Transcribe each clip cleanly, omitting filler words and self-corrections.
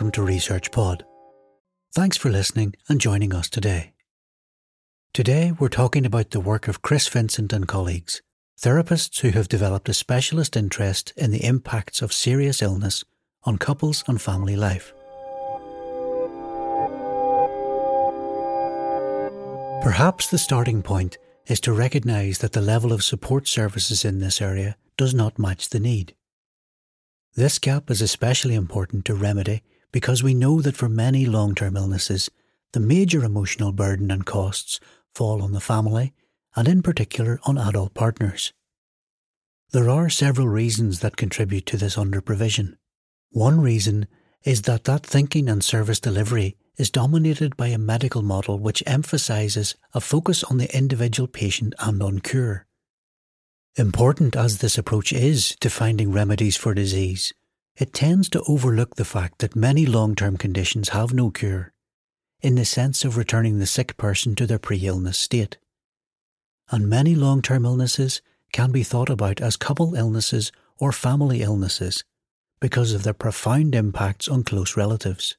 welcome to Research Pod. Thanks for listening and joining us today. Today we're talking about the work of Chris Vincent and colleagues, therapists who have developed a specialist interest in the impacts of serious illness on couples and family life. Perhaps the starting point is to recognise that the level of support services in this area does not match the need. This gap is especially important to remedy because we know that for many long-term illnesses, the major emotional burden and costs fall on the family and in particular on adult partners. There are several reasons that contribute to this under-provision. One reason is that thinking and service delivery is dominated by a medical model which emphasises a focus on the individual patient and on cure. Important as this approach is to finding remedies for disease, it tends to overlook the fact that many long-term conditions have no cure, in the sense of returning the sick person to their pre-illness state. And many long-term illnesses can be thought about as couple illnesses or family illnesses because of their profound impacts on close relatives.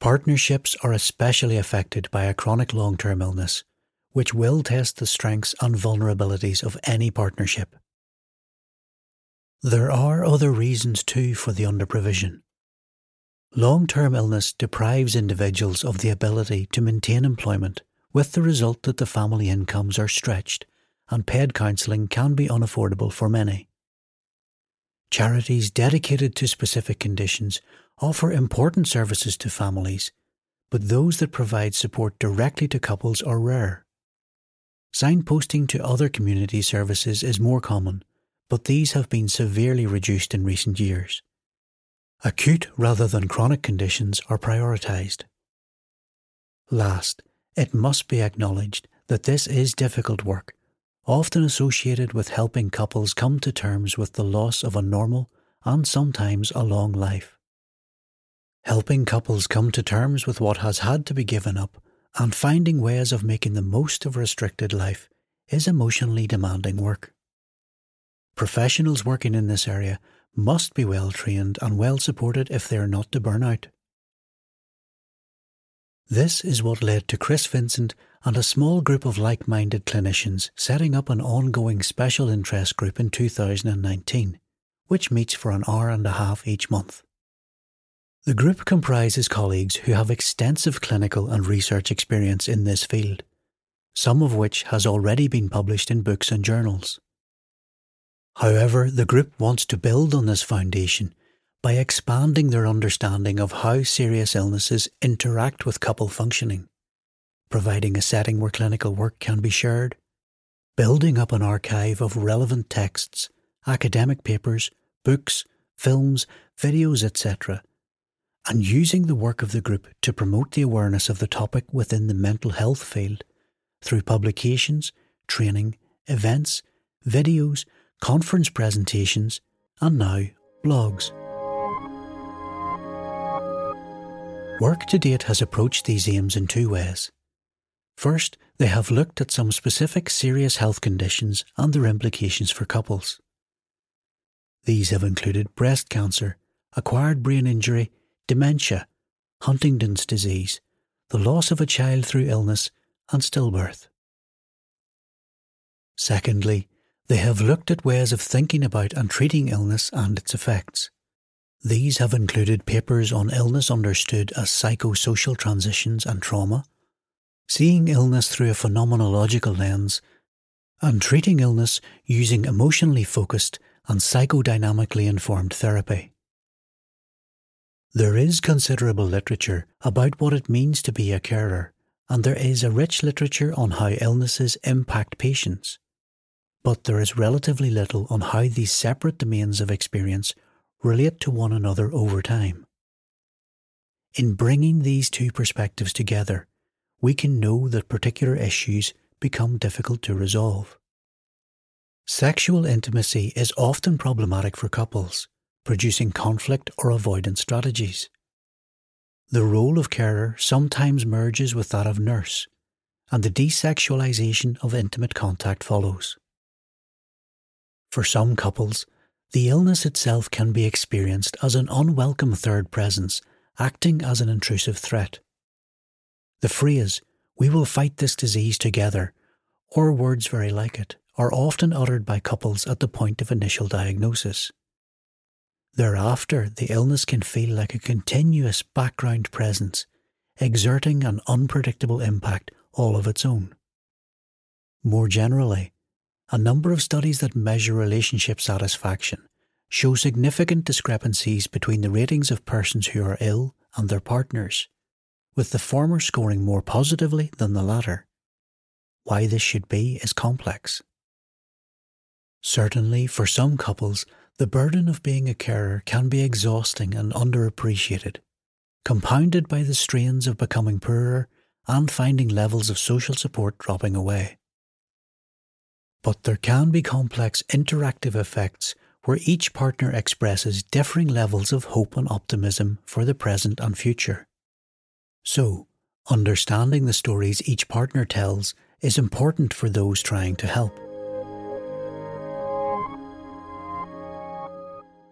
Partnerships are especially affected by a chronic long-term illness, which will test the strengths and vulnerabilities of any partnership. There are other reasons too for the underprovision. Long-term illness deprives individuals of the ability to maintain employment, with the result that the family incomes are stretched and paid counselling can be unaffordable for many. Charities dedicated to specific conditions offer important services to families, but those that provide support directly to couples are rare. Signposting to other community services is more common, but these have been severely reduced in recent years. Acute rather than chronic conditions are prioritised. Last, it must be acknowledged that this is difficult work, often associated with helping couples come to terms with the loss of a normal and sometimes a long life. Helping couples come to terms with what has had to be given up and finding ways of making the most of restricted life is emotionally demanding work. Professionals working in this area must be well trained and well supported if they are not to burn out. This is what led to Chris Vincent and a small group of like-minded clinicians setting up an ongoing special interest group in 2019, which meets for an hour and a half each month. The group comprises colleagues who have extensive clinical and research experience in this field, some of which has already been published in books and journals. However, the group wants to build on this foundation by expanding their understanding of how serious illnesses interact with couple functioning, providing a setting where clinical work can be shared, building up an archive of relevant texts, academic papers, books, films, videos, etc., and using the work of the group to promote the awareness of the topic within the mental health field through publications, training, events, videos, conference presentations, and now blogs. Work to date has approached these aims in two ways. First, they have looked at some specific serious health conditions and their implications for couples. These have included breast cancer, acquired brain injury, dementia, Huntington's disease, the loss of a child through illness, and stillbirth. Secondly, they have looked at ways of thinking about and treating illness and its effects. These have included papers on illness understood as psychosocial transitions and trauma, seeing illness through a phenomenological lens, and treating illness using emotionally focused and psychodynamically informed therapy. There is considerable literature about what it means to be a carer, and there is a rich literature on how illnesses impact patients. But there is relatively little on how these separate domains of experience relate to one another over time. In bringing these two perspectives together, we can know that particular issues become difficult to resolve. Sexual intimacy is often problematic for couples, producing conflict or avoidance strategies. The role of carer sometimes merges with that of nurse, and the desexualization of intimate contact follows. For some couples, the illness itself can be experienced as an unwelcome third presence, acting as an intrusive threat. The phrase, "we will fight this disease together," or words very like it, are often uttered by couples at the point of initial diagnosis. Thereafter, the illness can feel like a continuous background presence, exerting an unpredictable impact all of its own. More generally, a number of studies that measure relationship satisfaction show significant discrepancies between the ratings of persons who are ill and their partners, with the former scoring more positively than the latter. Why this should be is complex. Certainly, for some couples, the burden of being a carer can be exhausting and underappreciated, compounded by the strains of becoming poorer and finding levels of social support dropping away. But there can be complex interactive effects where each partner expresses differing levels of hope and optimism for the present and future. So, understanding the stories each partner tells is important for those trying to help.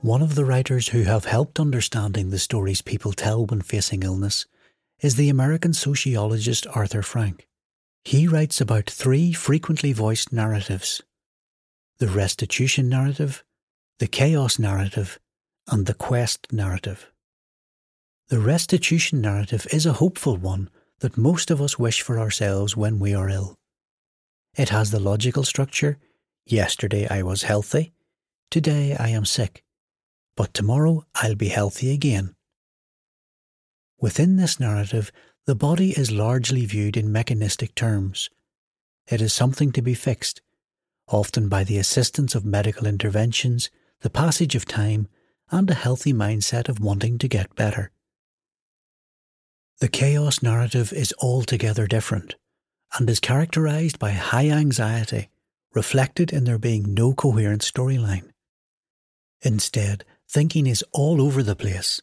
One of the writers who have helped understanding the stories people tell when facing illness is the American sociologist Arthur Frank. He writes about three frequently voiced narratives: the restitution narrative, the chaos narrative, and the quest narrative. The restitution narrative is a hopeful one that most of us wish for ourselves when we are ill. It has the logical structure: yesterday I was healthy, today I am sick, but tomorrow I'll be healthy again. Within this narrative, the body is largely viewed in mechanistic terms. It is something to be fixed, often by the assistance of medical interventions, the passage of time, and a healthy mindset of wanting to get better. The chaos narrative is altogether different, and is characterised by high anxiety, reflected in there being no coherent storyline. Instead, thinking is all over the place,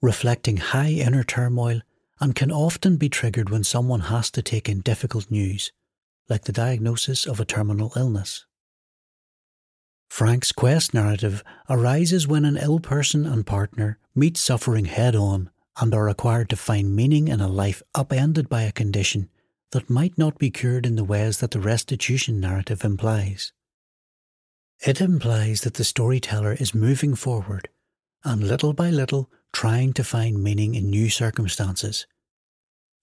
reflecting high inner turmoil, and can often be triggered when someone has to take in difficult news, like the diagnosis of a terminal illness. Frank's quest narrative arises when an ill person and partner meet suffering head-on and are required to find meaning in a life upended by a condition that might not be cured in the ways that the restitution narrative implies. It implies that the storyteller is moving forward and little by little trying to find meaning in new circumstances,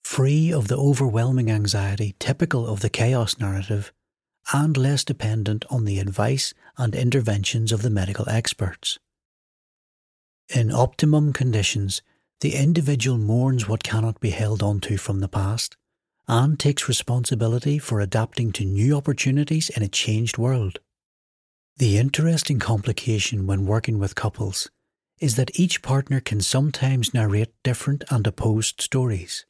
free of the overwhelming anxiety typical of the chaos narrative and less dependent on the advice and interventions of the medical experts. In optimum conditions, the individual mourns what cannot be held onto from the past and takes responsibility for adapting to new opportunities in a changed world. The interesting complication when working with couples is that each partner can sometimes narrate different and opposed stories.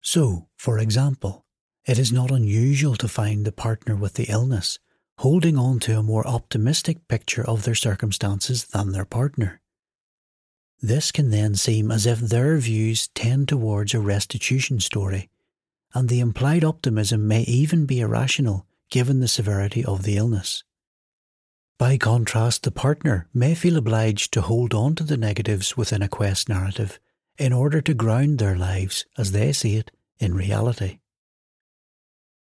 So, for example, it is not unusual to find the partner with the illness holding on to a more optimistic picture of their circumstances than their partner. This can then seem as if their views tend towards a restitution story, and the implied optimism may even be irrational given the severity of the illness. By contrast, the partner may feel obliged to hold on to the negatives within a quest narrative in order to ground their lives, as they see it, in reality.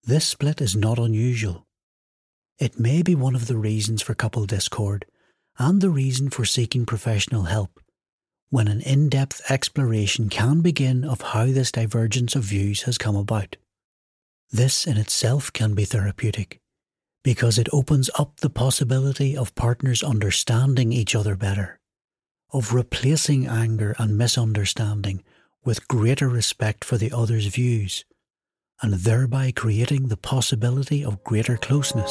This split is not unusual. It may be one of the reasons for couple discord and the reason for seeking professional help, when an in-depth exploration can begin of how this divergence of views has come about. This in itself can be therapeutic, because it opens up the possibility of partners understanding each other better, of replacing anger and misunderstanding with greater respect for the other's views, and thereby creating the possibility of greater closeness.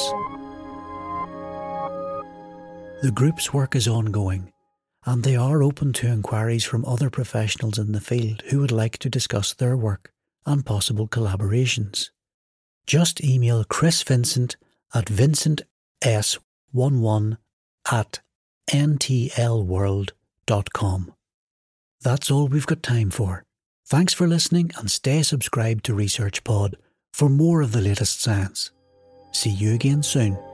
The group's work is ongoing, and they are open to inquiries from other professionals in the field who would like to discuss their work and possible collaborations. Just email Chris Vincent at vincentsS11@ntlworld.com. That's all we've got time for. Thanks for listening, and stay subscribed to Research Pod for more of the latest science. See you again soon.